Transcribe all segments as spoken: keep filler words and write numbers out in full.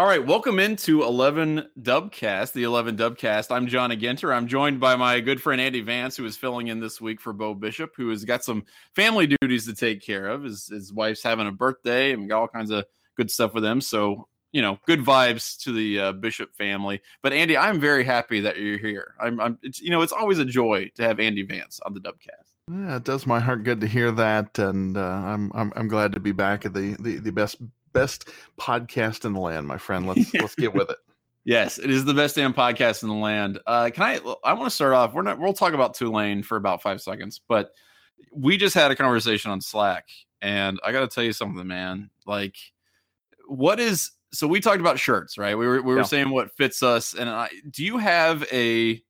All right, welcome into Eleven Dubcast, the Eleven Dubcast. I'm John Aginter. I'm joined by my good friend Andy Vance, who is filling in this week for Bo Bishop, who has got some family duties to take care of. His, his wife's having a birthday, and we got all kinds of good stuff with them. So, you know, good vibes to the uh, Bishop family. But Andy, I'm very happy that you're here. I'm, I'm it's, you know, it's always a joy to have Andy Vance on the Dubcast. Yeah, it does my heart good to hear that, and uh, I'm, I'm I'm glad to be back at the the, the best. Best podcast in the land, my friend. Let's let's get with it. Yes, it is the best damn podcast in the land. Uh, can I? I want to start off. We're not. We'll talk about Tulane for about five seconds, but we just had a conversation on Slack, and I got to tell you something, man. Like, what is? So we talked about shirts, right? We were we were yeah. saying what fits us, and I. Do you have a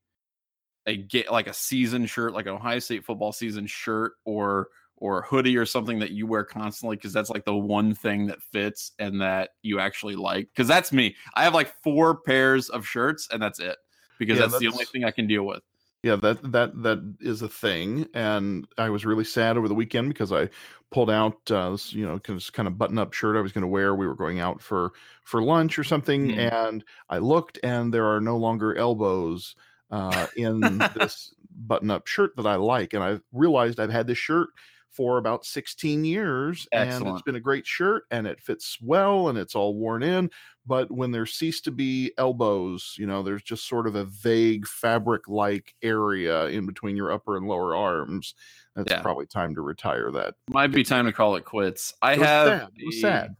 a get like a season shirt, like an Ohio State football season shirt, or? or hoodie or something that you wear constantly? Cause that's like the one thing that fits and that you actually like. Cause that's me. I have like four pairs of shirts and that's it, because yeah, that's, that's the only thing I can deal with. Yeah. That, that, that is a thing. And I was really sad over the weekend because I pulled out, uh, this, you know, cause kind of button up shirt I was going to wear. We were going out for, for lunch or something. Mm-hmm. And I looked and there are no longer elbows uh, in this button up shirt that I like. And I realized I've had this shirt for about sixteen years. Excellent. And it's been a great shirt and it fits well and it's all worn in, but when there cease to be elbows, you know, there's just sort of a vague fabric like area in between your upper and lower arms. That's yeah. probably time to retire that. Might be time to call it quits. I it have sad. It was sad.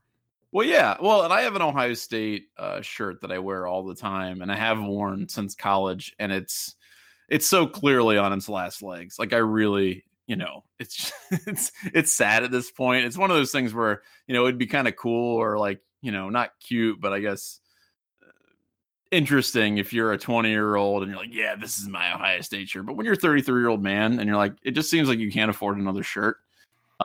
Well, yeah. Well, and I have an Ohio State uh, shirt that I wear all the time and I have worn since college, and it's it's so clearly on its last legs. Like I really You know, it's just, it's it's sad at this point. It's one of those things where, you know, it'd be kind of cool or like, you know, not cute, but I guess uh, interesting if you're a twenty year old and you're like, yeah, this is my Ohio State shirt. But when you're a thirty-three year old man and you're like, it just seems like you can't afford another shirt.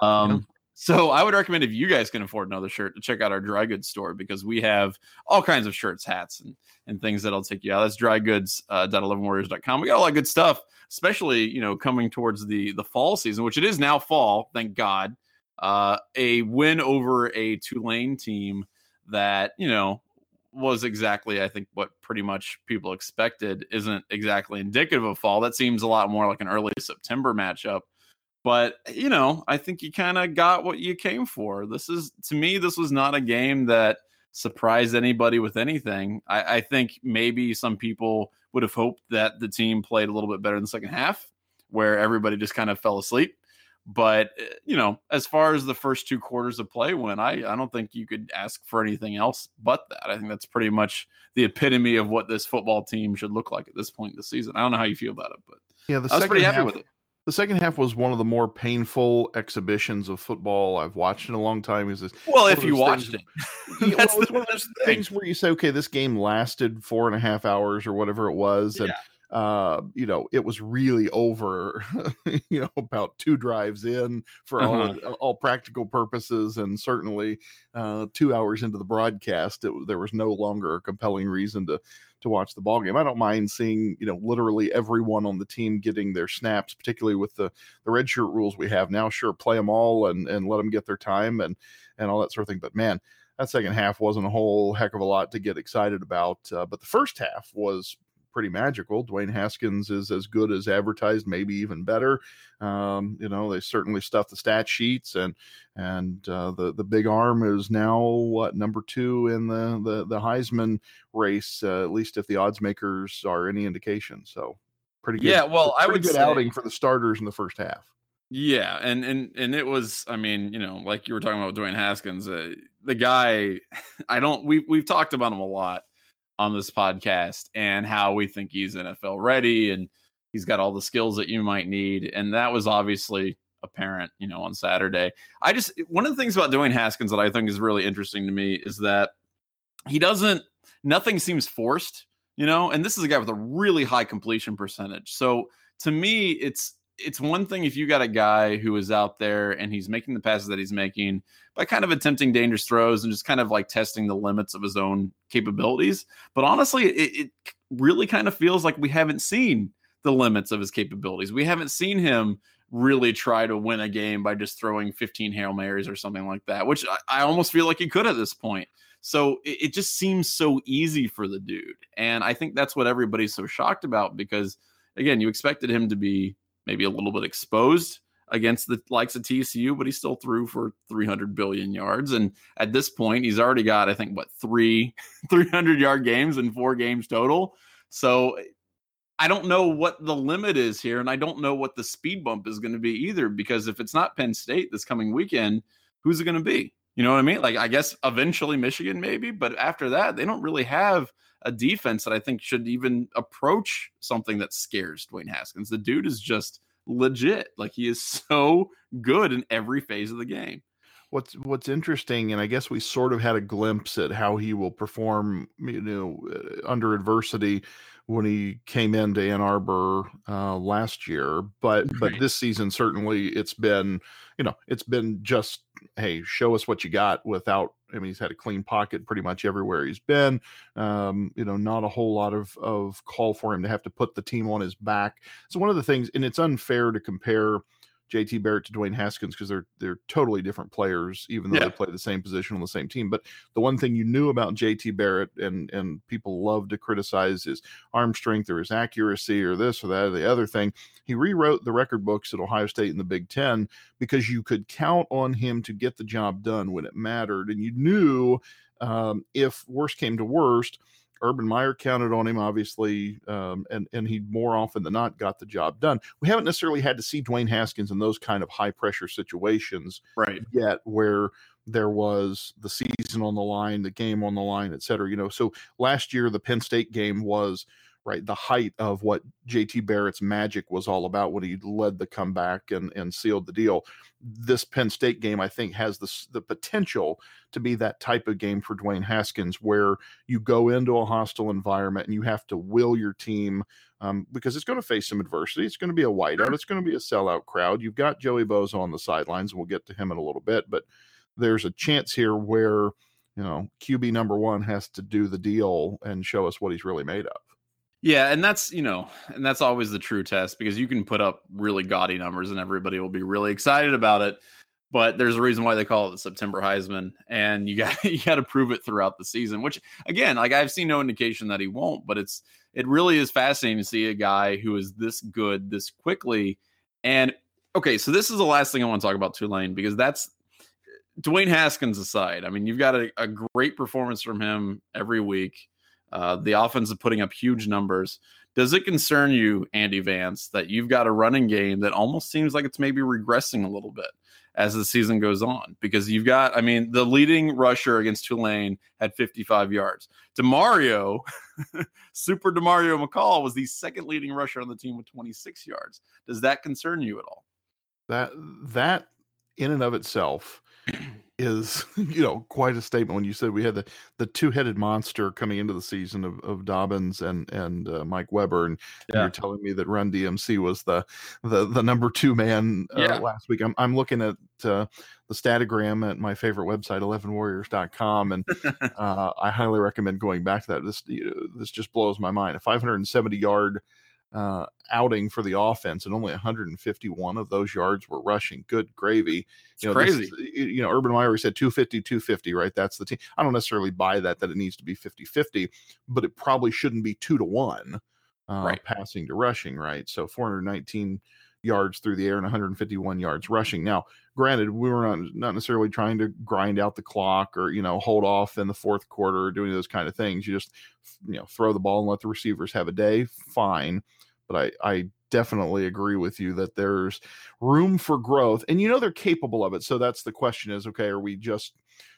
Um, yeah. So I would recommend if you guys can afford another shirt to check out our Dry Goods store, because we have all kinds of shirts, hats, and, and things that'll take you out. That's Dry Goods. Uh, eleven warriors dot com. We got a lot of good stuff, especially, you know, coming towards the the fall season, which it is now fall, thank God. Uh, a win over a Tulane team that, you know, was exactly, I think, what pretty much people expected isn't exactly indicative of fall. That seems a lot more like an early September matchup. But, you know, I think you kind of got what you came for. This is, to me, this was not a game that surprised anybody with anything. I, I think maybe some people would have hoped that the team played a little bit better in the second half, where everybody just kind of fell asleep. But, you know, as far as the first two quarters of play went, I, I don't think you could ask for anything else but that. I think that's pretty much the epitome of what this football team should look like at this point in the season. I don't know how you feel about it, but yeah, the I was pretty happy half, with it. The second half was one of the more painful exhibitions of football I've watched in a long time. Is this well, if you watched things, it, that's you know, it's one of those things where you say, okay, this game lasted four and a half hours or whatever it was. And, yeah. uh, you know, it was really over, you know, about two drives in for uh-huh. all, all practical purposes. And certainly uh, two hours into the broadcast, it, there was no longer a compelling reason to, to watch the ball game. I don't mind seeing, you know, literally everyone on the team getting their snaps, particularly with the, the red shirt rules we have now. Sure, play them all and, and let them get their time and, and all that sort of thing. But man, that second half wasn't a whole heck of a lot to get excited about. Uh, but the first half was pretty magical. Dwayne Haskins is as good as advertised, maybe even better. Um, you know, they certainly stuffed the stat sheets, and and uh, the the big arm is now what number two in the the, the Heisman race, uh, at least if the odds makers are any indication. So pretty good. Yeah, well, I would good say, outing for the starters in the first half. Yeah, and and and it was. I mean, you know, like you were talking about with Dwayne Haskins, uh, the guy. I don't. We we've talked about him a lot on this podcast and how we think he's N F L ready and he's got all the skills that you might need. And that was obviously apparent, you know, on Saturday. I just, one of the things about Dwayne Haskins that I think is really interesting to me is that he doesn't, nothing seems forced, you know, and this is a guy with a really high completion percentage. So to me, it's, it's one thing if you got a guy who is out there and he's making the passes that he's making by kind of attempting dangerous throws and just kind of like testing the limits of his own capabilities. But honestly, it, it really kind of feels like we haven't seen the limits of his capabilities. We haven't seen him really try to win a game by just throwing fifteen Hail Marys or something like that, which I, I almost feel like he could at this point. So it, it just seems so easy for the dude. And I think that's what everybody's so shocked about, because, again, you expected him to be maybe a little bit exposed against the likes of T C U, but he still threw for three hundred billion yards. And at this point, he's already got, I think, what, three three hundred-yard games and four games total. So I don't know what the limit is here, and I don't know what the speed bump is going to be either, because if it's not Penn State this coming weekend, who's it going to be? You know what I mean? Like, I guess eventually Michigan maybe, but after that, they don't really have a defense that I think should even approach something that scares Dwayne Haskins. The dude is just legit. Like, he is so good in every phase of the game. What's what's interesting, and I guess we sort of had a glimpse at how he will perform, you know, under adversity when he came into Ann Arbor uh, last year, but right. but this season certainly it's been, you know, it's been just, hey, show us what you got. Without, I mean, he's had a clean pocket pretty much everywhere he's been. Um, you know, not a whole lot of of call for him to have to put the team on his back. So one of the things, and it's unfair to compare J T Barrett to Dwayne Haskins because they're they're totally different players, even though yeah. they play the same position on the same team. But the one thing you knew about J T Barrett, and and people love to criticize his arm strength or his accuracy or this or that or the other thing, he rewrote the record books at Ohio State in the Big Ten because you could count on him to get the job done when it mattered. And you knew um, if worse came to worst, Urban Meyer counted on him, obviously, um, and, and he more often than not got the job done. We haven't necessarily had to see Dwayne Haskins in those kind of high-pressure situations right. yet, where there was the season on the line, the game on the line, et cetera. You know, so last year, the Penn State game was right the height of what J T Barrett's magic was all about when he led the comeback and, and sealed the deal. This Penn State game, I think, has the, the potential to be that type of game for Dwayne Haskins, where you go into a hostile environment and you have to will your team, um, because it's going to face some adversity. It's going to be a whiteout. It's going to be a sellout crowd. You've got Joey Bosa on the sidelines, and we'll get to him in a little bit, but there's a chance here where, you know, Q B number one has to do the deal and show us what he's really made of. Yeah, and that's, you know, and that's always the true test, because you can put up really gaudy numbers and everybody will be really excited about it, but there's a reason why they call it the September Heisman, and you got you got to prove it throughout the season. Which, again, like, I've seen no indication that he won't, but it's it really is fascinating to see a guy who is this good this quickly. And okay, so this is the last thing I want to talk about Tulane, because that's Dwayne Haskins aside. I mean, you've got a, a great performance from him every week. Uh, the offense is putting up huge numbers. Does it concern you, Andy Vance, that you've got a running game that almost seems like it's maybe regressing a little bit as the season goes on? Because you've got, I mean, the leading rusher against Tulane had fifty-five yards. DeMario, Super DeMario McCall, was the second leading rusher on the team with twenty-six yards. Does that concern you at all? That, that in and of itself is, you know, quite a statement. When you said we had the, the two-headed monster coming into the season of, of Dobbins and and uh, Mike Weber, and, yeah. and you're telling me that Run D M C was the the, the number two man uh, yeah. last week. I'm I'm looking at uh, the statogram at my favorite website, eleven warriors dot com, and uh, I highly recommend going back to that. This you know, this just blows my mind. A five hundred seventy yard uh, outing for the offense, and only one hundred fifty-one of those yards were rushing. Good gravy. You know, crazy. Is, you know, Urban Meyer said two fifty, two fifty, right? That's the team. I don't necessarily buy that, that it needs to be fifty-fifty, but it probably shouldn't be two to one, uh, right. passing to rushing, right? So four hundred nineteen yards through the air and one hundred fifty-one yards rushing. Now, granted, we were not, not necessarily trying to grind out the clock or, you know, hold off in the fourth quarter or doing those kind of things. You just, you know, throw the ball and let the receivers have a day. Fine. But I, I definitely agree with you that there's room for growth, and you know they're capable of it. So that's the question is, okay, are we just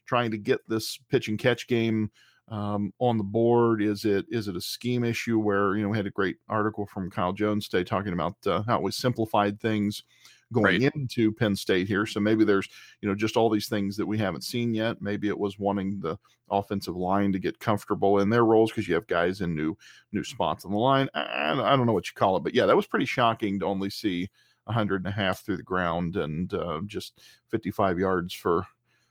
trying to get this pitch and catch game um, on the board? Is it is it a scheme issue where, you know, we had a great article from Kyle Jones today talking about uh, how we simplified things going right. into Penn State here. So maybe there's, you know, just all these things that we haven't seen yet. Maybe it was wanting the offensive line to get comfortable in their roles because you have guys in new new spots on the line. I, I don't know what you call it, but yeah, that was pretty shocking to only see a hundred and a half through the ground and uh, just fifty-five yards for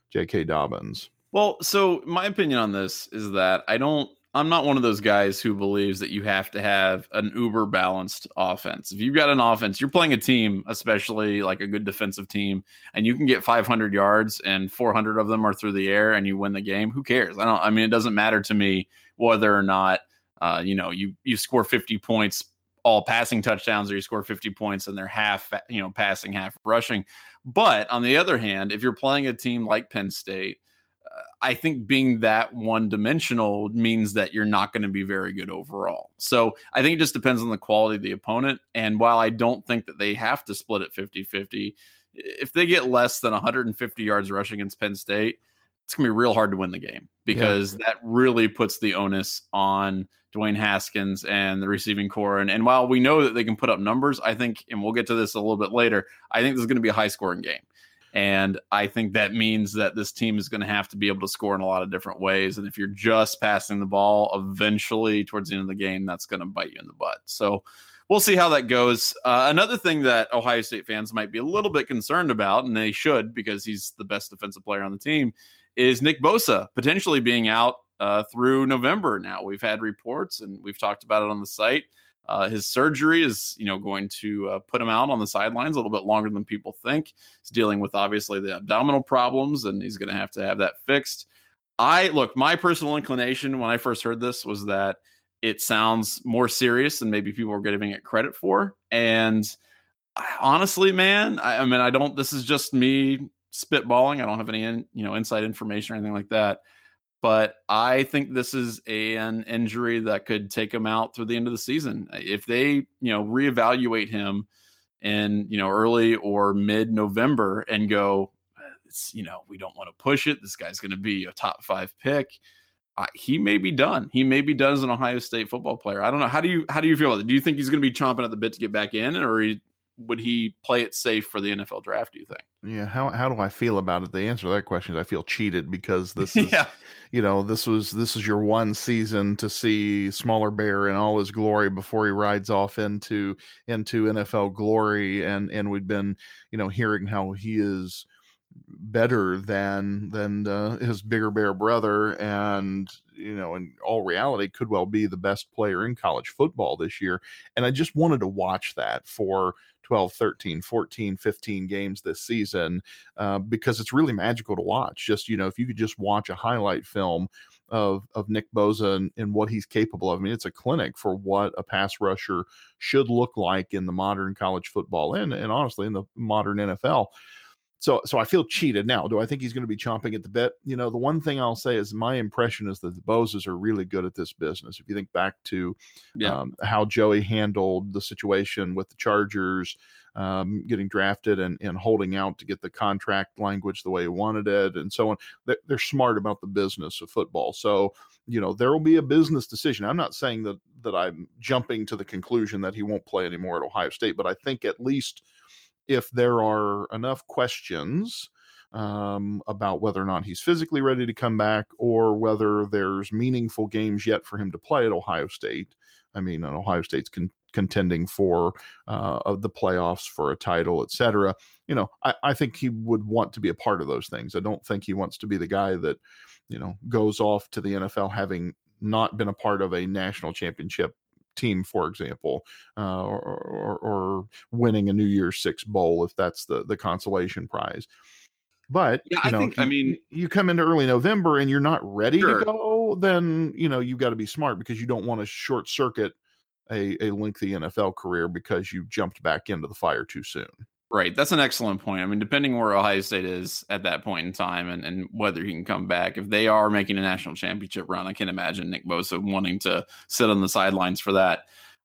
J K Dobbins. Well, so my opinion on this is that I don't I'm not one of those guys who believes that you have to have an uber balanced offense. If you've got an offense, you're playing a team, especially like a good defensive team, and you can get five hundred yards and four hundred of them are through the air and you win the game. Who cares? I don't, I mean, it doesn't matter to me whether or not, uh, you know, you, you score fifty points, all passing touchdowns, or you score fifty points and they're half, you know, passing, half rushing. But on the other hand, if you're playing a team like Penn State, I think being that one dimensional means that you're not going to be very good overall. So I think it just depends on the quality of the opponent. And while I don't think that they have to split it fifty-fifty, if they get less than one hundred fifty yards rush against Penn State, it's going to be real hard to win the game, because yeah. that really puts the onus on Dwayne Haskins and the receiving core. And, and while we know that they can put up numbers, I think, and we'll get to this a little bit later, I think this is going to be a high scoring game. And I think that means that this team is going to have to be able to score in a lot of different ways. And if you're just passing the ball, eventually towards the end of the game, that's going to bite you in the butt. So we'll see how that goes. Uh, another thing that Ohio State fans might be a little bit concerned about, and they should, because he's the best defensive player on the team, is Nick Bosa potentially being out uh, through November. Now, we've had reports and we've talked about it on the site. Uh, his surgery is, you know, going to uh, put him out on the sidelines a little bit longer than people think. He's dealing with, obviously, the abdominal problems, and he's going to have to have that fixed. I look, my personal inclination when I first heard this was that it sounds more serious than maybe people are giving it credit for. And I, honestly, man, I, I mean, I don't, this is just me spitballing. I don't have any, in, you know, inside information or anything like that. But I think this is a, an injury that could take him out through the end of the season. If they, you know, reevaluate him in, you know, early or mid-November and go, it's, you know, we don't want to push it. This guy's going to be a top five pick. Uh, he may be done. He may be done as an Ohio State football player. I don't know. How do you how do you feel about it? Do you think he's going to be chomping at the bit to get back in, or he, would he play it safe for the N F L draft, do you think? Yeah. How, how do I feel about it? The answer to that question is I feel cheated, because this is, yeah. you know, this was, this is your one season to see Smaller Bear in all his glory before he rides off into, into N F L glory. And, and we've been, you know, hearing how he is better than, than uh, his bigger bear brother. And, you know, in all reality, could well be the best player in college football this year. And I just wanted to watch that for twelve, thirteen, fourteen, fifteen games this season, uh, because it's really magical to watch. Just, you know, if you could just watch a highlight film of of Nick Bosa and, and what he's capable of. I mean, it's a clinic for what a pass rusher should look like in the modern college football and, and honestly, in the modern N F L. So so I feel cheated. Now, do I think he's going to be chomping at the bit? You know, the one thing I'll say is my impression is that the Boses are really good at this business. If you think back to yeah. um, how Joey handled the situation with the Chargers, um, getting drafted and, and holding out to get the contract language the way he wanted it and so on, they're, they're smart about the business of football. So, you know, there will be a business decision. I'm not saying that that I'm jumping to the conclusion that he won't play anymore at Ohio State, but I think at least – if there are enough questions um, about whether or not he's physically ready to come back, or whether there's meaningful games yet for him to play at Ohio State. I mean, Ohio State's con- contending for uh, of the playoffs for a title, et cetera. You know, I-, I think he would want to be a part of those things. I don't think he wants to be the guy that, you know, goes off to the N F L having not been a part of a national championship team, for example, uh, or, or, or winning a New Year's Six bowl, if that's the, the consolation prize. But yeah, you know, I think, you, I mean, you come into early November and you're not ready sure. to go, then, you know, you've got to be smart, because you don't want to short circuit a, a lengthy N F L career because you jumped back into the fire too soon. Right. That's an excellent point. I mean, depending where Ohio State is at that point in time and, and whether he can come back, if they are making a national championship run, I can imagine Nick Bosa wanting to sit on the sidelines for that.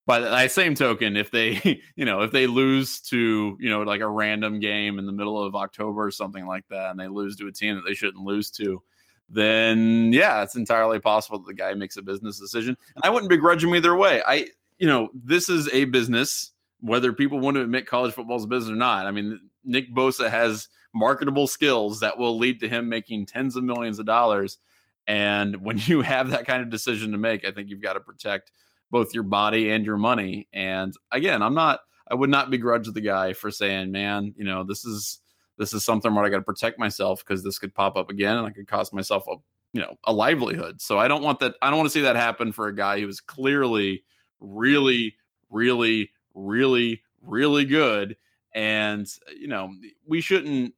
By the same token, if they, you know, if they lose to, you know, like a random game in the middle of October or something like that, and they lose to a team that they shouldn't lose to, then, yeah, it's entirely possible that the guy makes a business decision. And I wouldn't begrudge him either way. I, you know, this is a business. Whether people want to admit college football's business or not. I mean, Nick Bosa has marketable skills that will lead to him making tens of millions of dollars. And when you have that kind of decision to make, I think you've got to protect both your body and your money. And again, I'm not, I would not begrudge the guy for saying, man, you know, this is, this is something where I got to protect myself, because this could pop up again and I could cost myself a you know, a livelihood. So I don't want that. I don't want to see that happen for a guy who is clearly really, really, really, really good. And, you know, we shouldn't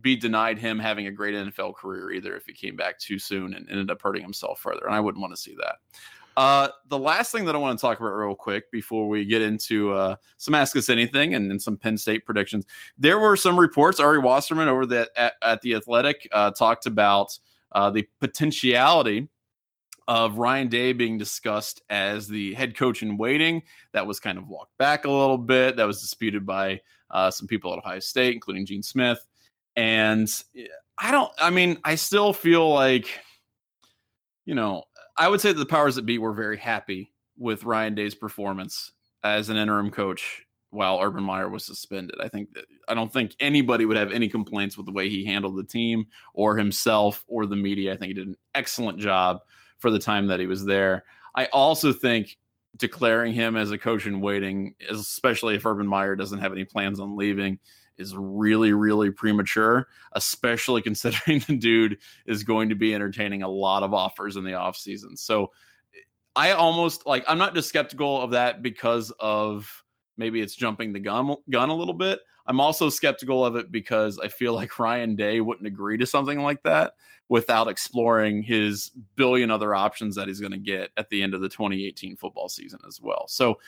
be denied him having a great N F L career either if he came back too soon and ended up hurting himself further. And I wouldn't want to see that. Uh, the last thing that I want to talk about real quick before we get into uh, some Ask Us Anything and then some Penn State predictions, there were some reports. Ari Wasserman over the, at, at The Athletic uh, talked about uh, the potentiality of Ryan Day being discussed as the head coach in waiting. That was kind of walked back a little bit. That was disputed by uh, some people at Ohio State, including Gene Smith. And I don't, I mean, I still feel like, you know, I would say that the powers that be were very happy with Ryan Day's performance as an interim coach while Urban Meyer was suspended. I think that, I don't think anybody would have any complaints with the way he handled the team or himself or the media. I think he did an excellent job for the time that he was there. I also think declaring him as a coach in waiting, especially if Urban Meyer doesn't have any plans on leaving, is really, really premature, especially considering the dude is going to be entertaining a lot of offers in the offseason. So I almost like, I'm not just skeptical of that because of maybe it's jumping the gun, gun a little bit. I'm also skeptical of it because I feel like Ryan Day wouldn't agree to something like that without exploring his billion other options that he's going to get at the end of the twenty eighteen football season as well. So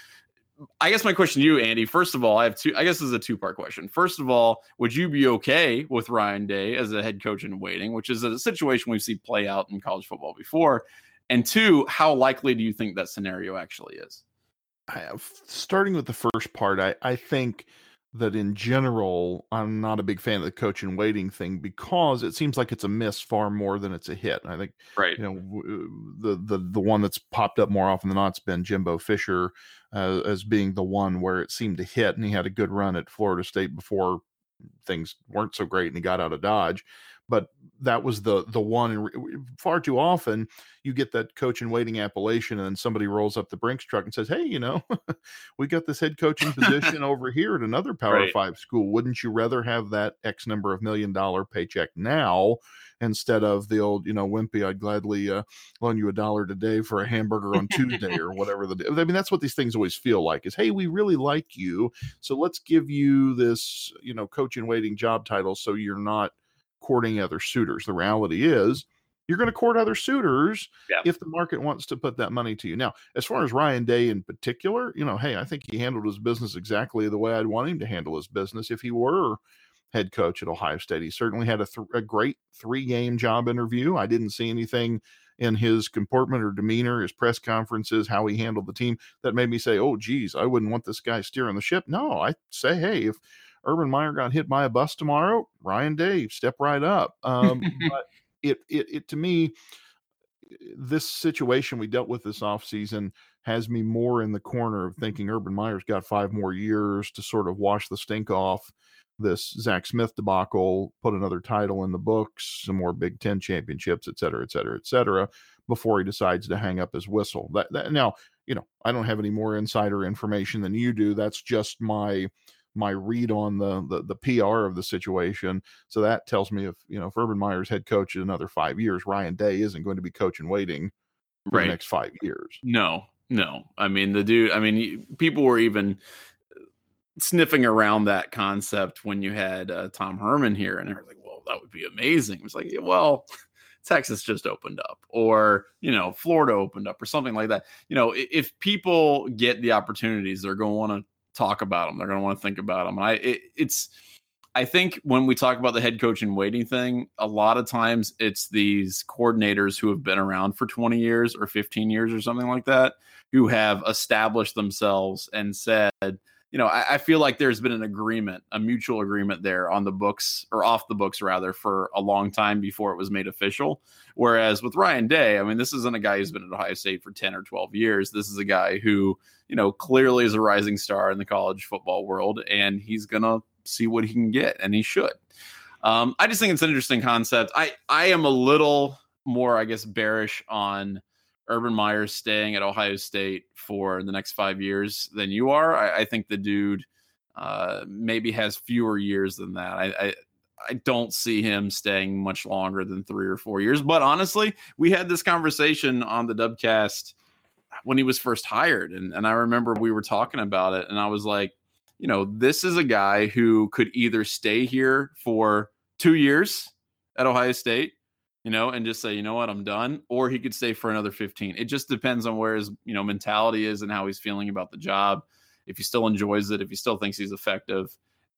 I guess my question to you, Andy, first of all, I have two, I guess this is a two part question. First of all, would you be okay with Ryan Day as a head coach in waiting, which is a situation we've seen play out in college football before? And two, how likely do you think that scenario actually is? I have, starting with the first part, I, I think that in general, I'm not a big fan of the coach in waiting thing because it seems like it's a miss far more than it's a hit. I think, right. You know, the, the, the one that's popped up more often than not has been Jimbo Fisher uh, as being the one where it seemed to hit, and he had a good run at Florida State before things weren't so great and he got out of Dodge. But that was the the one. Far too often, you get that coach in waiting appellation, and then somebody rolls up the Brinks truck and says, "Hey, you know, we got this head coaching position over here at another Power right. Five school. Wouldn't you rather have that X number of million dollar paycheck now instead of the old, you know, wimpy? I'd gladly uh, loan you a dollar today for a hamburger on Tuesday or whatever the. I mean, that's what these things always feel like. Is hey, we really like you, so let's give you this, you know, coach in waiting job title, so you're not courting other suitors. The reality is you're going to court other suitors yep. if the market wants to put that money to you. Now, as far as Ryan Day in particular, you know, hey, I think he handled his business exactly the way I'd want him to handle his business if he were head coach at Ohio State. He certainly had a, th- a great three-game job interview. I didn't see anything in his comportment or demeanor, his press conferences, how he handled the team that made me say, oh, geez, I wouldn't want this guy steering the ship. No, I say, hey, if Urban Meyer got hit by a bus tomorrow, Ryan Day, step right up. Um, but it, it, it, to me, this situation we dealt with this offseason has me more in the corner of thinking Urban Meyer's got five more years to sort of wash the stink off this Zach Smith debacle, put another title in the books, some more Big Ten championships, et cetera, et cetera, et cetera, before he decides to hang up his whistle. That, that now, you know, I don't have any more insider information than you do. That's just my... my read on the, the the P R of the situation. So that tells me if, you know, if Urban Meyer's head coach in another five years, Ryan Day isn't going to be coach in waiting for right. the next five years. No, no. I mean, the dude, I mean, people were even sniffing around that concept when you had uh, Tom Herman here and they were like, well, that would be amazing. It was like, yeah, well, Texas just opened up or, you know, Florida opened up or something like that. You know, if, if people get the opportunities, they're going to want to talk about them. They're going to want to think about them. And I, it, it's, I think when we talk about the head coach in waiting thing, a lot of times it's these coordinators who have been around for twenty years or fifteen years or something like that, who have established themselves and said, you know, I, I feel like there's been an agreement, a mutual agreement there on the books or off the books rather for a long time before it was made official. Whereas with Ryan Day, I mean, this isn't a guy who's been at Ohio State for ten or twelve years. This is a guy who, you know, clearly is a rising star in the college football world, and he's going to see what he can get, and he should. Um, I just think it's an interesting concept. I, I am a little more, I guess, bearish on Urban Meyer staying at Ohio State for the next five years than you are. I, I think the dude uh, maybe has fewer years than that. I, I I don't see him staying much longer than three or four years. But honestly, we had this conversation on the Dubcast when he was first hired. And, and I remember we were talking about it, and I was like, you know, this is a guy who could either stay here for two years at Ohio State, you know, and just say, you know what, I'm done, or he could stay for another fifteen. It just depends on where his, you know, mentality is and how he's feeling about the job. If he still enjoys it, if he still thinks he's effective.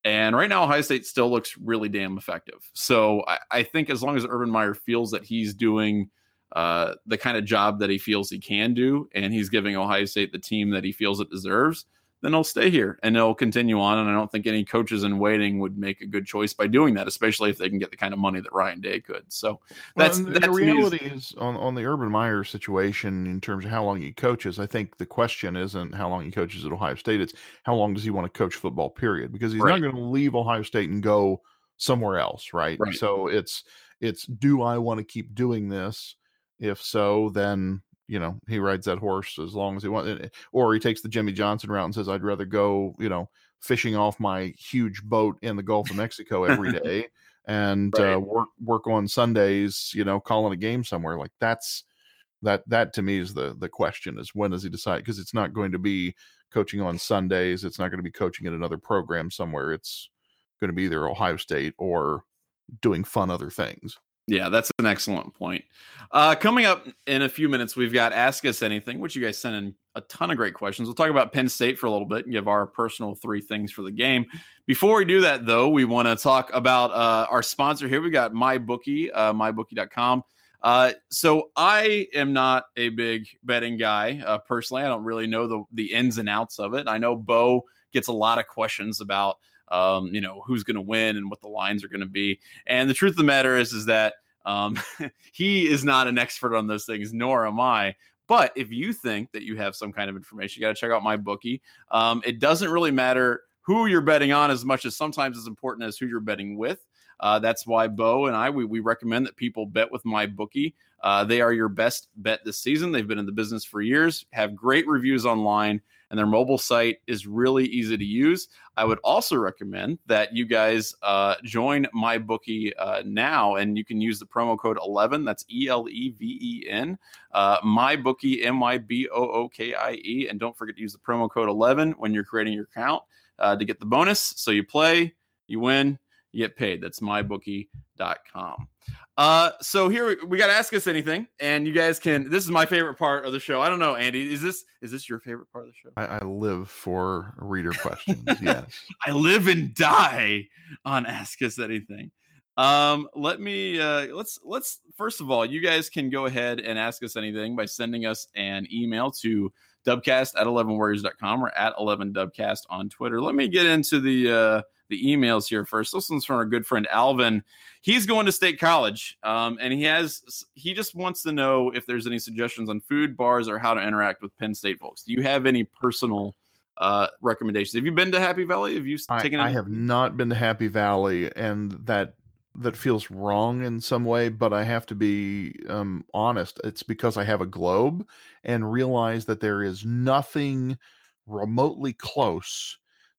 And right now, Ohio State still looks really damn effective. So I, I think as long as Urban Meyer feels that he's doing uh, the kind of job that he feels he can do, and he's giving Ohio State the team that he feels it deserves, then he'll stay here and he'll continue on. And I don't think any coaches in waiting would make a good choice by doing that, especially if they can get the kind of money that Ryan Day could. So that's, well, that's the reality is on, on the Urban Meyer situation in terms of how long he coaches. I think the question isn't how long he coaches at Ohio State. It's how long does he want to coach football, period, because he's right. not going to leave Ohio State and go somewhere else. Right. right. So it's, it's, do I want to keep doing this? If so, then, you know, he rides that horse as long as he wants, or he takes the Jimmy Johnson route and says, I'd rather go, you know, fishing off my huge boat in the Gulf of Mexico every day and right. uh, work, work on Sundays, you know, calling a game somewhere. Like that's that, that to me is the, the question is when does he decide? Cause it's not going to be coaching on Sundays. It's not going to be coaching at another program somewhere. It's going to be either Ohio State or doing fun other things. Yeah, that's an excellent point. Uh, coming up in a few minutes, we've got Ask Us Anything, which you guys sent in a ton of great questions. We'll talk about Penn State for a little bit and give our personal three things for the game. Before we do that, though, we want to talk about uh, our sponsor here. We've got MyBookie, uh, my bookie dot com. Uh, so I am not a big betting guy. Uh, personally, I don't really know the, the ins and outs of it. I know Bo gets a lot of questions about Um, you know, who's going to win and what the lines are going to be. And the truth of the matter is, is that um, he is not an expert on those things, nor am I. But if you think that you have some kind of information, you got to check out MyBookie. Um, it doesn't really matter who you're betting on as much as sometimes it's important as who you're betting with. Uh, that's why Bo and I, we, we recommend that people bet with MyBookie. Uh, they are your best bet this season. They've been in the business for years, have great reviews online, and their mobile site is really easy to use. I would also recommend that you guys uh, join MyBookie uh, now, and you can use the promo code eleven. That's E L E V E N, uh, MyBookie, M Y B O O K I E. And don't forget to use the promo code eleven when you're creating your account uh, to get the bonus. So you play, you win, you get paid. That's my bookie dot com. Uh, so here we, we got to Ask Us Anything, and you guys can, this is my favorite part of the show. I don't know, Andy, is this, is this your favorite part of the show? I, I live for reader questions. Yes. I live and die on Ask Us Anything. Um, let me, uh, let's, let's, first of all, you guys can go ahead and ask us anything by sending us an email to dubcast at eleven warriors dot com or at eleven dubcast on Twitter. Let me get into the, uh, the emails here first. This one's from our good friend Alvin. He's going to State College, um, and he has he just wants to know if there's any suggestions on food, bars, or how to interact with Penn State folks. Do you have any personal uh, recommendations? Have you been to Happy Valley? Have you taken? I, I have not been to Happy Valley, and that that feels wrong in some way. But I have to be um, honest. It's because I have a globe and realize that there is nothing remotely close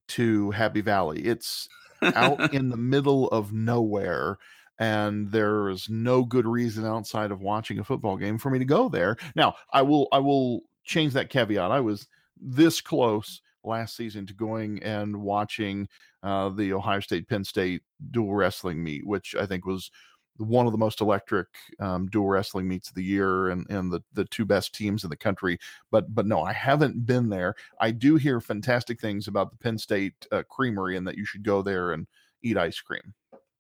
to Happy Valley. It's out in the middle of nowhere, and there is no good reason outside of watching a football game for me to go there. Now, I will I will change that caveat. I was this close last season to going and watching uh, the Ohio State Penn State dual wrestling meet, which I think was one of the most electric um, dual wrestling meets of the year, and, and the, the two best teams in the country. But, but no, I haven't been there. I do hear fantastic things about the Penn State uh, Creamery and that you should go there and eat ice cream.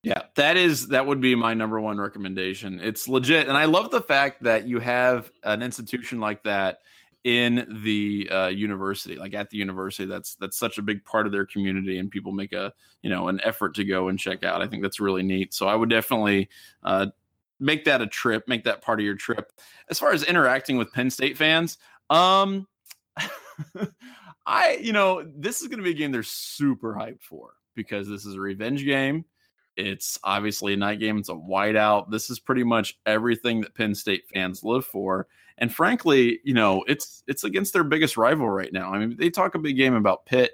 Yeah, that is, that would be my number one recommendation. It's legit. And I love the fact that you have an institution like that in the uh, university, like at the university. That's, that's such a big part of their community, and people make a, you know, an effort to go and check out. I think that's really neat. So I would definitely uh, make that a trip, make that part of your trip. As far as interacting with Penn State fans, um, I, you know, this is going to be a game they're super hyped for because this is a revenge game. It's obviously a night game. It's a whiteout. This is pretty much everything that Penn State fans live for. And frankly, you know, it's it's against their biggest rival right now. I mean, they talk a big game about Pitt.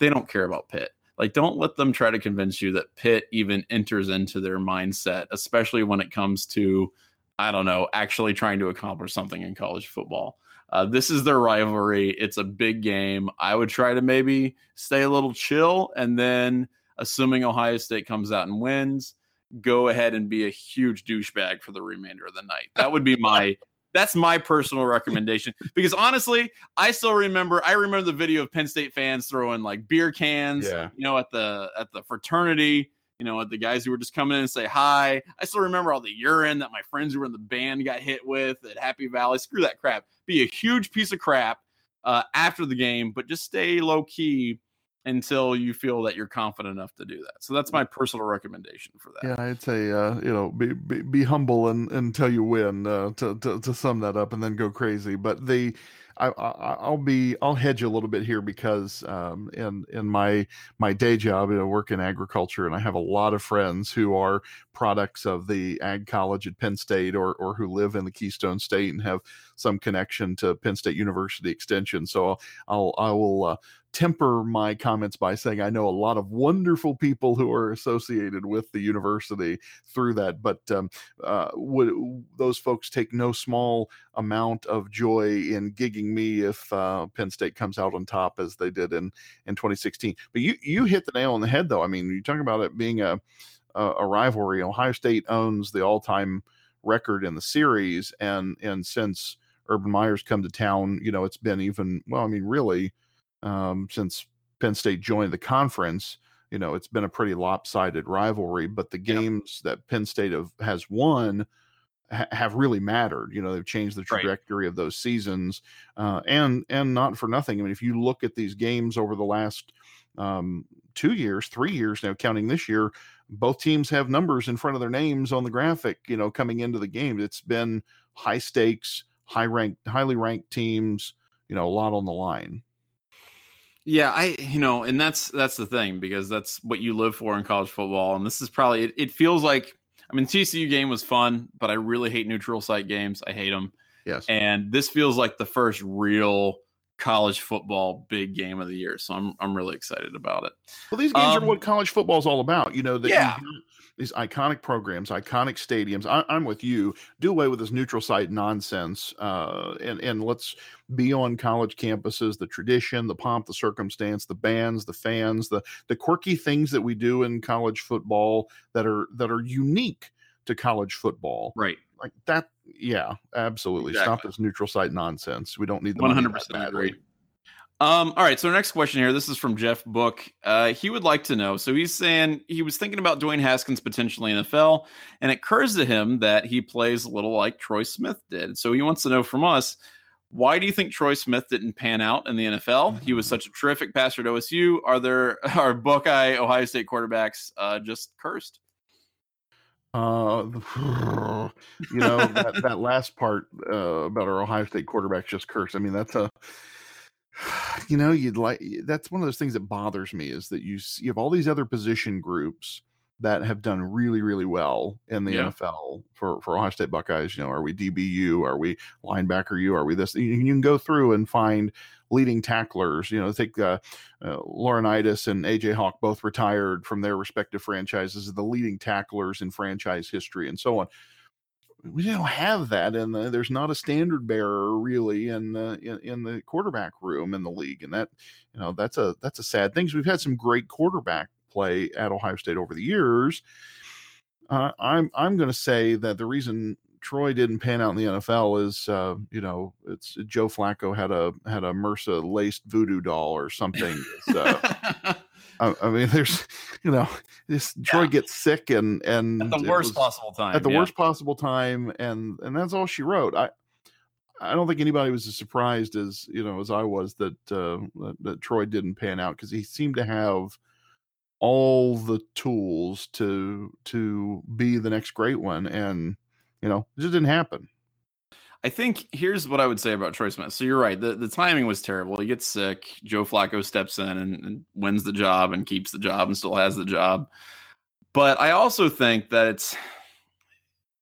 They don't care about Pitt. Like, don't let them try to convince you that Pitt even enters into their mindset, especially when it comes to, I don't know, actually trying to accomplish something in college football. Uh, this is their rivalry. It's a big game. I would try to maybe stay a little chill, and then, assuming Ohio State comes out and wins, go ahead and be a huge douchebag for the remainder of the night. That would be my... That's my personal recommendation, because honestly, I still remember, I remember the video of Penn State fans throwing like beer cans, yeah. you know, at the, at the fraternity, you know, at the guys who were just coming in and say hi. I still remember all the urine that my friends who were in the band got hit with at Happy Valley. Screw that crap. Be a huge piece of crap uh, after the game, but just stay low key until you feel that you're confident enough to do that. So that's my personal recommendation for that. Yeah, I'd say, uh, you know, be, be, be humble and, until you win, uh, to, to, to sum that up, and then go crazy. But the, I, I, I'll be, I'll hedge a little bit here because, um, in, in my, my day job, you know, I work in agriculture, and I have a lot of friends who are products of the ag college at Penn State, or, or who live in the Keystone State and have some connection to Penn State University Extension. So I'll, I will, uh, temper my comments by saying I know a lot of wonderful people who are associated with the university through that, but um, uh, would those folks take no small amount of joy in gigging me if uh, Penn State comes out on top as they did in, in twenty sixteen. But you, you hit the nail on the head, though. I mean, you're talking about it being a, a rivalry. Ohio State owns the all-time record in the series, and, and since Urban Meyer's come to town, you know, it's been even, well, I mean, really, Um, since Penn State joined the conference, you know, it's been a pretty lopsided rivalry, but the games yep. that Penn State have, has won ha- have really mattered. You know, they've changed the trajectory right. of those seasons, uh, and, and not for nothing. I mean, if you look at these games over the last um, two years, three years now, counting this year, both teams have numbers in front of their names on the graphic, you know, coming into the game. It's been high stakes, high ranked, highly ranked teams, you know, a lot on the line. Yeah, I, you know, and that's, that's the thing, because that's what you live for in college football. And this is probably, it, it feels like, I mean, T C U game was fun, but I really hate neutral site games. I hate them. Yes. And this feels like the first real college football big game of the year. So I'm, I'm really excited about it. Well, these games um, are what college football is all about. You know, the, yeah. these iconic programs, iconic stadiums. I, I'm with you. Do away with this neutral site nonsense. Uh, and, and let's be on college campuses, the tradition, the pomp, the circumstance, the bands, the fans, the, the quirky things that we do in college football that are, that are unique to college football. Right. Like that. Yeah, absolutely. Exactly. Stop this neutral site nonsense. We don't need the one hundred percent agree. Um, all right. So our next question here, this is from Jeff Book. Uh, he would like to know. So he's saying he was thinking about Dwayne Haskins potentially in N F L, and it occurs to him that he plays a little like Troy Smith did. So he wants to know from us, why do you think Troy Smith didn't pan out in the N F L? Mm-hmm. He was such a terrific passer at O S U. Are there, are Buckeye Ohio State quarterbacks uh, just cursed? Uh, you know, that, that last part uh, about our Ohio State quarterbacks just cursed. I mean, that's a, you know, you'd like, that's one of those things that bothers me, is that you, you have all these other position groups that have done really, really well in the yeah. N F L for, for Ohio State Buckeyes. You know, are we D B U? Are we linebacker U? Are we this? You, you can go through and find leading tacklers. You know, take uh, uh, Laurinaitis and A J Hawk, both retired from their respective franchises, the leading tacklers in franchise history and so on. We don't have that, and the, there's not a standard bearer really in the in, in the quarterback room in the league, and that, you know, that's a that's a sad thing. So we've had some great quarterback play at Ohio State over the years. Uh, I'm I'm going to say that the reason Troy didn't pan out in the N F L is, uh, you know, it's Joe Flacco had a had a M R S A laced voodoo doll or something. So, I, I mean, there's, you know, this Troy yeah. gets sick and and at the worst possible time at the yeah. worst possible time, and and that's all she wrote. I I don't think anybody was as surprised as you know as I was that uh, that, that Troy didn't pan out, because he seemed to have all the tools to to be the next great one, and you know, it just didn't happen. I think here's what I would say about Troy Smith. So you're right, the, the timing was terrible. He gets sick, Joe Flacco steps in and, and wins the job and keeps the job and still has the job. But I also think that it's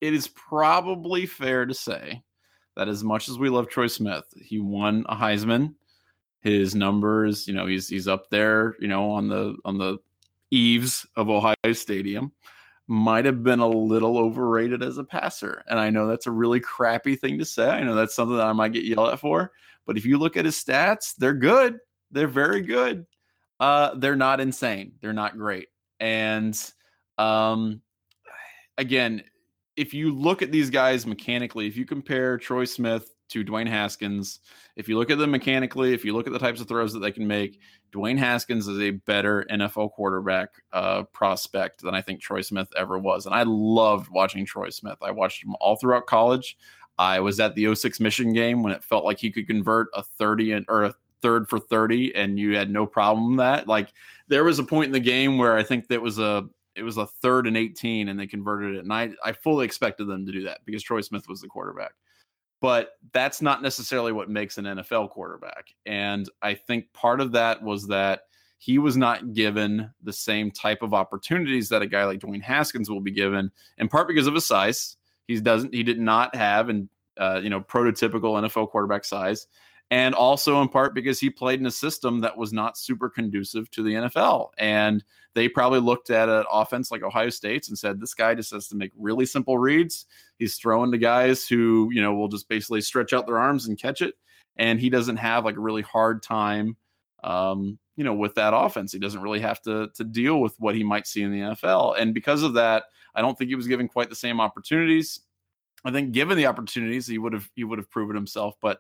it is probably fair to say that as much as we love Troy Smith, he won a Heisman. His numbers, you know, he's he's up there, you know, on the on the eaves of Ohio Stadium, might have been a little overrated as a passer. And I know that's a really crappy thing to say. I know that's something that I might get yelled at for. But if you look at his stats, they're good. They're very good. Uh, they're not insane. They're not great. And um, again, if you look at these guys mechanically, if you compare Troy Smith to Dwayne Haskins, if you look at them mechanically, if you look at the types of throws that they can make, Dwayne Haskins is a better N F L quarterback uh, prospect than I think Troy Smith ever was. And I loved watching Troy Smith. I watched him all throughout college. I was at the oh six Michigan game when it felt like he could convert a thirty and, or a third for thirty, and you had no problem with that. Like, there was a point in the game where I think that was a it was a third and eighteen, and they converted it. And I, I fully expected them to do that because Troy Smith was the quarterback. But that's not necessarily what makes an N F L quarterback. And I think part of that was that he was not given the same type of opportunities that a guy like Dwayne Haskins will be given, in part because of his size. He doesn't, he did not have an, uh, you know, prototypical N F L quarterback size. And also in part because he played in a system that was not super conducive to the N F L. And they probably looked at an offense like Ohio State's and said, this guy just has to make really simple reads. He's throwing to guys who, you know, will just basically stretch out their arms and catch it. And he doesn't have like a really hard time, um, you know, with that offense. He doesn't really have to, to deal with what he might see in the N F L. And because of that, I don't think he was given quite the same opportunities. I think given the opportunities, he would have, he would have proven himself, but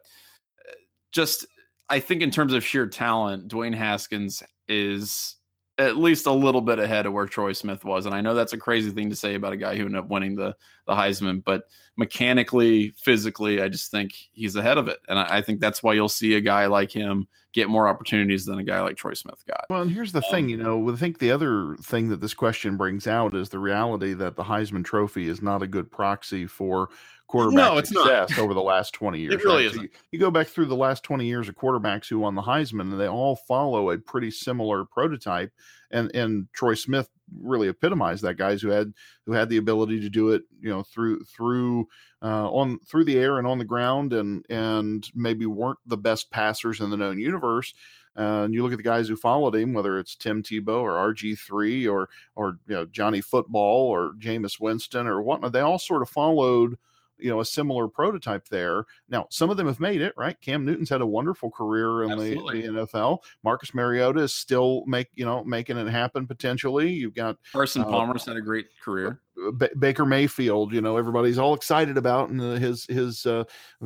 just, I think in terms of sheer talent, Dwayne Haskins is at least a little bit ahead of where Troy Smith was. And I know that's a crazy thing to say about a guy who ended up winning the, the Heisman, but mechanically, physically, I just think he's ahead of it. And I, I think that's why you'll see a guy like him get more opportunities than a guy like Troy Smith got. Well, and here's the um, thing, you know, I think the other thing that this question brings out is the reality that the Heisman Trophy is not a good proxy for quarterback no, success not. over the last twenty years. It really right? isn't. So you, you go back through the last twenty years of quarterbacks who won the Heisman, and they all follow a pretty similar prototype. And and Troy Smith really epitomized that, guys who had who had the ability to do it, you know, through through uh, on through the air and on the ground, and and maybe weren't the best passers in the known universe. Uh, and you look at the guys who followed him, whether it's Tim Tebow or R G three or or you know, Johnny Football or Jameis Winston or whatnot, they all sort of followed, you know, a similar prototype there. Now, some of them have made it, right? Cam Newton's had a wonderful career in the, the N F L. Marcus Mariota is still make, you know, making it happen potentially. You've got Carson uh, Palmer's had a great career. B- Baker Mayfield, you know, everybody's all excited about and his his uh,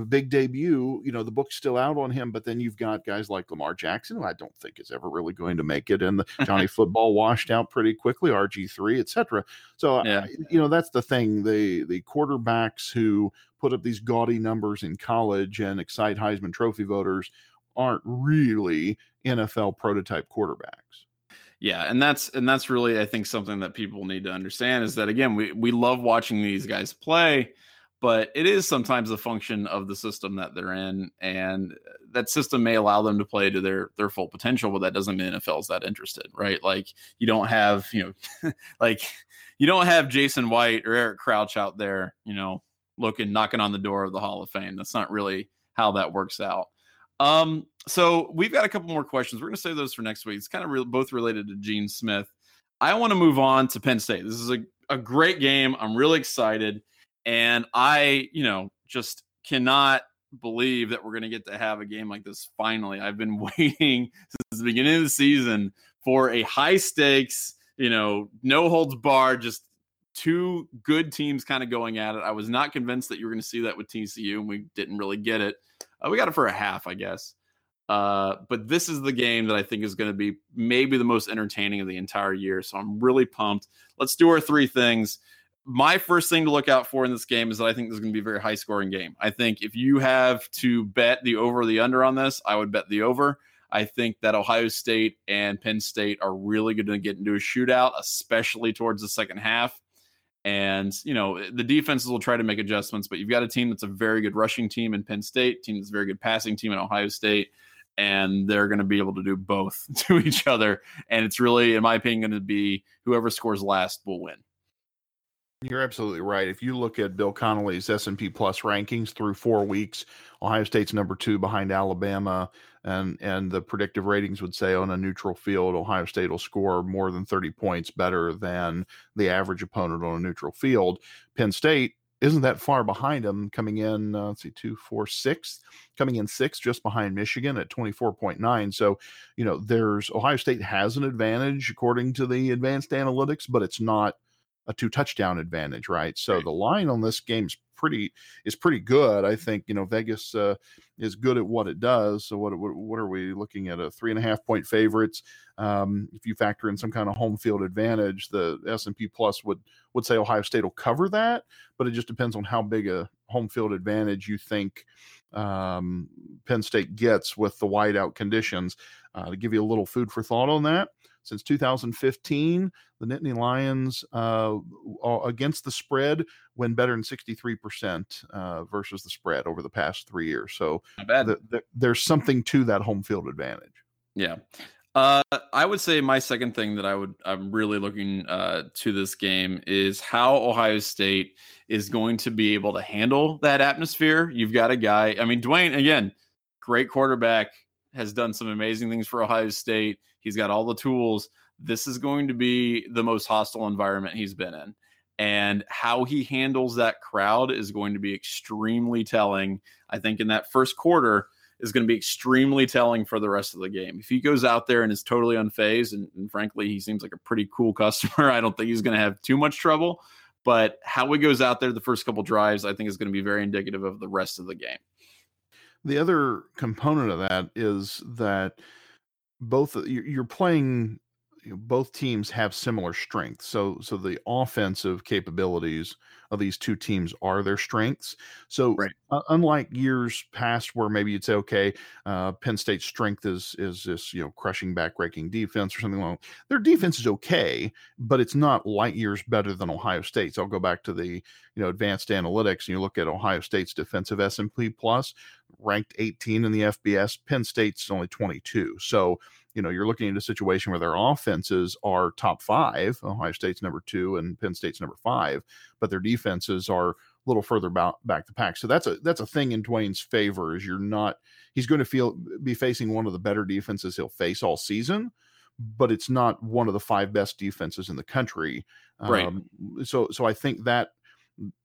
big debut. You know, the book's still out on him, but then you've got guys like Lamar Jackson, who I don't think is ever really going to make it, and the Johnny Football washed out pretty quickly, R G three, et cetera. So, yeah. I, you know, that's the thing. The the quarterbacks who put up these gaudy numbers in college and excite Heisman Trophy voters aren't really N F L prototype quarterbacks. Yeah, and that's and that's really, I think, something that people need to understand is that, again, we, we love watching these guys play, but it is sometimes a function of the system that they're in, and that system may allow them to play to their their full potential, but that doesn't mean N F L is that interested, right? Like, you don't have, you know, like you don't have Jason White or Eric Crouch out there, you know, looking, knocking on the door of the Hall of Fame. That's not really how that works out. Um, so we've got a couple more questions. We're going to save those for next week. It's kind of re- both related to Gene Smith. I want to move on to Penn State. This is a, a great game. I'm really excited. And I, you know, just cannot believe that we're going to get to have a game like this. Finally, I've been waiting since the beginning of the season for a high stakes, you know, no holds barred, just two good teams kind of going at it. I was not convinced that you were going to see that with T C U, and we didn't really get it. Uh, we got it for a half, I guess. Uh, but this is the game that I think is going to be maybe the most entertaining of the entire year. So I'm really pumped. Let's do our three things. My first thing to look out for in this game is that I think this is going to be a very high scoring game. I think if you have to bet the over or the under on this, I would bet the over. I think that Ohio State and Penn State are really going to get into a shootout, especially towards the second half. And, you know, the defenses will try to make adjustments, but you've got a team that's a very good rushing team in Penn State, team that's a very good passing team in Ohio State, and they're going to be able to do both to each other. And it's really, in my opinion, going to be whoever scores last will win. You're absolutely right. If you look at Bill Connolly's S and P Plus rankings through four weeks, Ohio State's number two behind Alabama, and and the predictive ratings would say on a neutral field, Ohio State will score more than thirty points better than the average opponent on a neutral field. Penn State isn't that far behind them, coming in, uh, let's see, two, four, six, coming in sixth, just behind Michigan at twenty-four point nine. So, you know, there's Ohio State has an advantage according to the advanced analytics, but it's not a two touchdown advantage, right? So right. The line on this game is pretty is pretty good. I think, you know, Vegas uh, is good at what it does. So what, what what are we looking at? A three and a half point favorites. Um, if you factor in some kind of home field advantage, the S and P Plus would would say Ohio State will cover that, but it just depends on how big a home field advantage you think um, Penn State gets with the whiteout conditions. Uh, to give you a little food for thought on that, since two thousand fifteen, the Nittany Lions uh, against the spread win better than sixty-three percent uh, versus the spread over the past three years. So the, the, there's something to that home field advantage. Yeah. Uh, I would say my second thing that I would, I'm really looking uh, to this game is how Ohio State is going to be able to handle that atmosphere. You've got a guy, I mean, Dwayne, again, great quarterback, has done some amazing things for Ohio State. He's got all the tools. This is going to be the most hostile environment he's been in. And how he handles that crowd is going to be extremely telling. I think in that first quarter is going to be extremely telling for the rest of the game. If he goes out there and is totally unfazed, and, and frankly, he seems like a pretty cool customer, I don't think he's going to have too much trouble. But how he goes out there the first couple drives, I think is going to be very indicative of the rest of the game. The other component of that is that both you're playing, you know, both teams have similar strengths. So, so the offensive capabilities of these two teams are their strengths. So right. uh, unlike years past where maybe you'd say, okay, uh, Penn State's strength is, is this, you know, crushing back-breaking defense or something along. Their defense is okay, but it's not light years better than Ohio State's. I'll go back to the, you know, advanced analytics, and you look at Ohio State's defensive S and P Plus, ranked eighteen in the F B S. Penn State's only twenty-two. So, you know, you're looking at a situation where their offenses are top five. Ohio State's number two and Penn State's number five, but their defenses are a little further back the pack. So that's a that's a thing in Dwayne's favor. Is you're not he's going to feel be facing one of the better defenses he'll face all season, but it's not one of the five best defenses in the country. Right. Um, so so I think that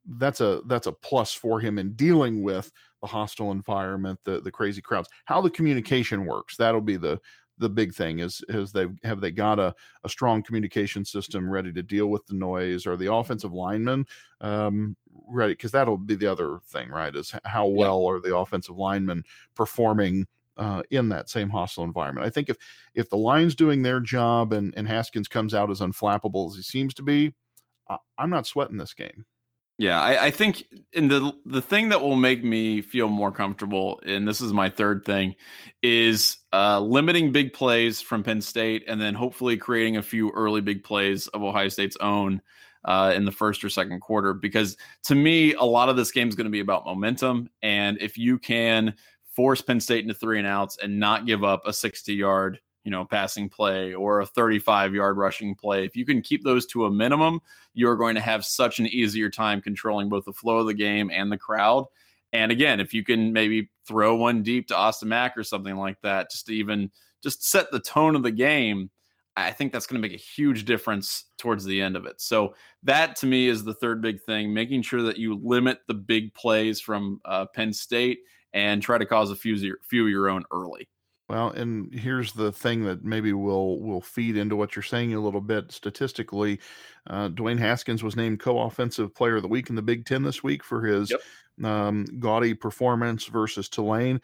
that's a that's a plus for him in dealing with the hostile environment, the the crazy crowds, how the communication works. That'll be the The big thing is, is they have they got a, a strong communication system ready to deal with the noise, or the offensive linemen um, ready? Because that'll be the other thing, right, is how well yeah. are the offensive linemen performing uh, in that same hostile environment. I think if if the line's doing their job and, and Haskins comes out as unflappable as he seems to be, I, I'm not sweating this game. Yeah, I, I think in the the thing that will make me feel more comfortable, and this is my third thing, is uh, limiting big plays from Penn State, and then hopefully creating a few early big plays of Ohio State's own uh, in the first or second quarter. Because to me, a lot of this game is going to be about momentum, and if you can force Penn State into three and outs and not give up a sixty-yard, you know, passing play or a thirty-five yard rushing play. If you can keep those to a minimum, you're going to have such an easier time controlling both the flow of the game and the crowd. And again, if you can maybe throw one deep to Austin Mack or something like that, just to even just set the tone of the game, I think that's going to make a huge difference towards the end of it. So that to me is the third big thing, making sure that you limit the big plays from uh, Penn State and try to cause a few, few of your own early. Well, and here's the thing that maybe will will feed into what you're saying a little bit. Statistically, uh, Dwayne Haskins was named co-offensive player of the week in the Big Ten this week for his yep. um, gaudy performance versus Tulane.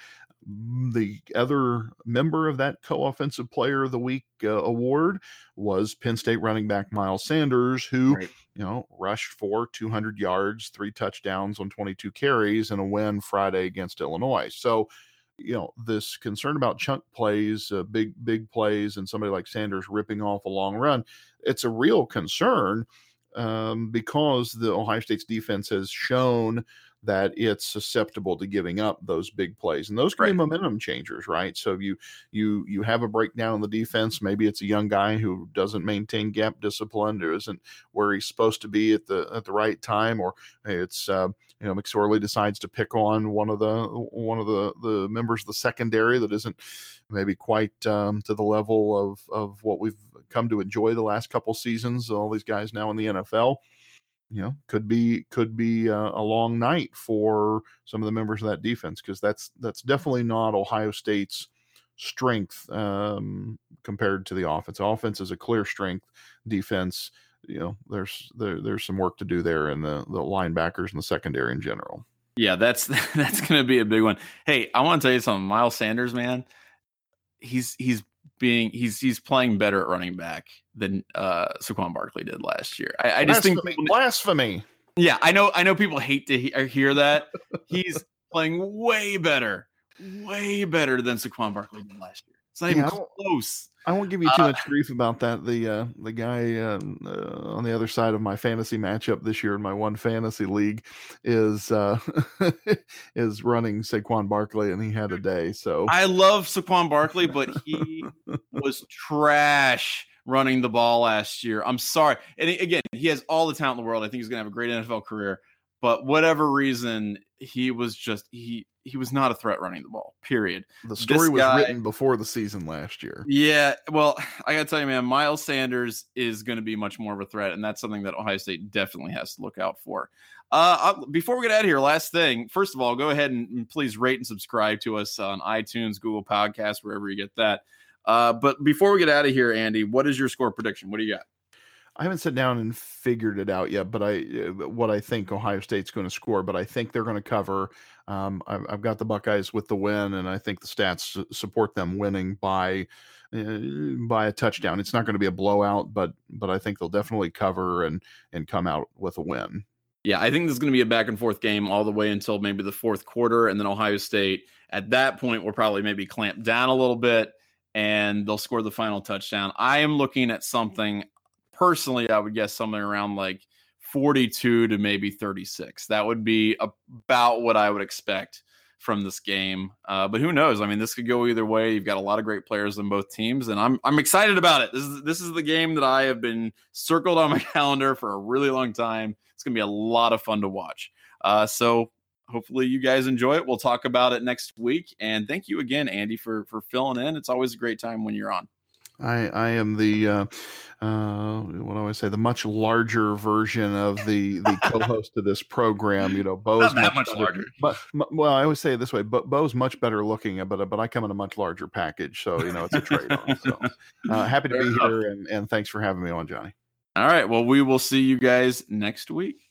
The other member of that co-offensive player of the week uh, award was Penn State running back Miles Sanders, who, right. you know, rushed for two hundred yards, three touchdowns on twenty-two carries and a win Friday against Illinois. So, you know, this concern about chunk plays, uh, big, big plays, and somebody like Sanders ripping off a long run, it's a real concern um, because the Ohio State's defense has shown that it's susceptible to giving up those big plays. And those can right. be momentum changers, right? So you you you have a breakdown in the defense. Maybe it's a young guy who doesn't maintain gap discipline or isn't where he's supposed to be at the at the right time, or it's uh, you know, McSorley decides to pick on one of the one of the, the members of the secondary that isn't maybe quite um, to the level of of what we've come to enjoy the last couple seasons. All these guys now in the N F L. You know, could be could be a, a long night for some of the members of that defense, because that's that's definitely not Ohio State's strength um, compared to the offense. Offense is a clear strength. Defense, you know, there's there, there's some work to do there in the, the linebackers and the secondary in general. Yeah, that's that's going to be a big one. Hey, I want to tell you something, Miles Sanders, man. He's he's being he's he's playing better at running back than uh, Saquon Barkley did last year. I, I just think blasphemy. Yeah, I know. I know people hate to he- hear that. He's playing way better, way better than Saquon Barkley did last year. It's not yeah, even I close. I won't give you too uh, much grief about that. The uh, the guy uh, uh, on the other side of my fantasy matchup this year in my one fantasy league is uh, is running Saquon Barkley, and he had a day. So I love Saquon Barkley, but he was trash running the ball last year. I'm sorry. And again, he has all the talent in the world. I think he's going to have a great N F L career. But whatever reason, he was just he he was not a threat running the ball, period. The story guy, was written before the season last year. Yeah, well, I got to tell you, man, Miles Sanders is going to be much more of a threat, and that's something that Ohio State definitely has to look out for. Uh, I, before we get out of here, last thing. First of all, go ahead and, and please rate and subscribe to us on iTunes, Google Podcasts, wherever you get that. Uh, but before we get out of here, Andy, what is your score prediction? What do you got? I haven't sat down and figured it out yet, but I, what I think Ohio State's going to score, but I think they're going to cover. Um, I've, I've got the Buckeyes with the win, and I think the stats support them winning by, uh, by a touchdown. It's not going to be a blowout, but, but I think they'll definitely cover and, and come out with a win. Yeah, I think this is going to be a back and forth game all the way until maybe the fourth quarter. And then Ohio State at that point will probably maybe clamp down a little bit and they'll score the final touchdown. I am looking at something. Personally, I would guess something around like forty-two to maybe thirty-six. That would be about what I would expect from this game. Uh, but who knows? I mean, this could go either way. You've got a lot of great players on both teams, and I'm I'm excited about it. This is this is the game that I have been circled on my calendar for a really long time. It's going to be a lot of fun to watch. Uh, so hopefully you guys enjoy it. We'll talk about it next week. And thank you again, Andy, for for filling in. It's always a great time when you're on. I, I am the, uh, uh, what do I say? The much larger version of the, the co-host of this program, you know, Bo's much, much better, larger, but well, I always say it this way, but Bo's much better looking, but, but I come in a much larger package. So, you know, it's a trade off. So uh, happy to Fair be enough. here and, and thanks for having me on, Johnny. All right. Well, we will see you guys next week.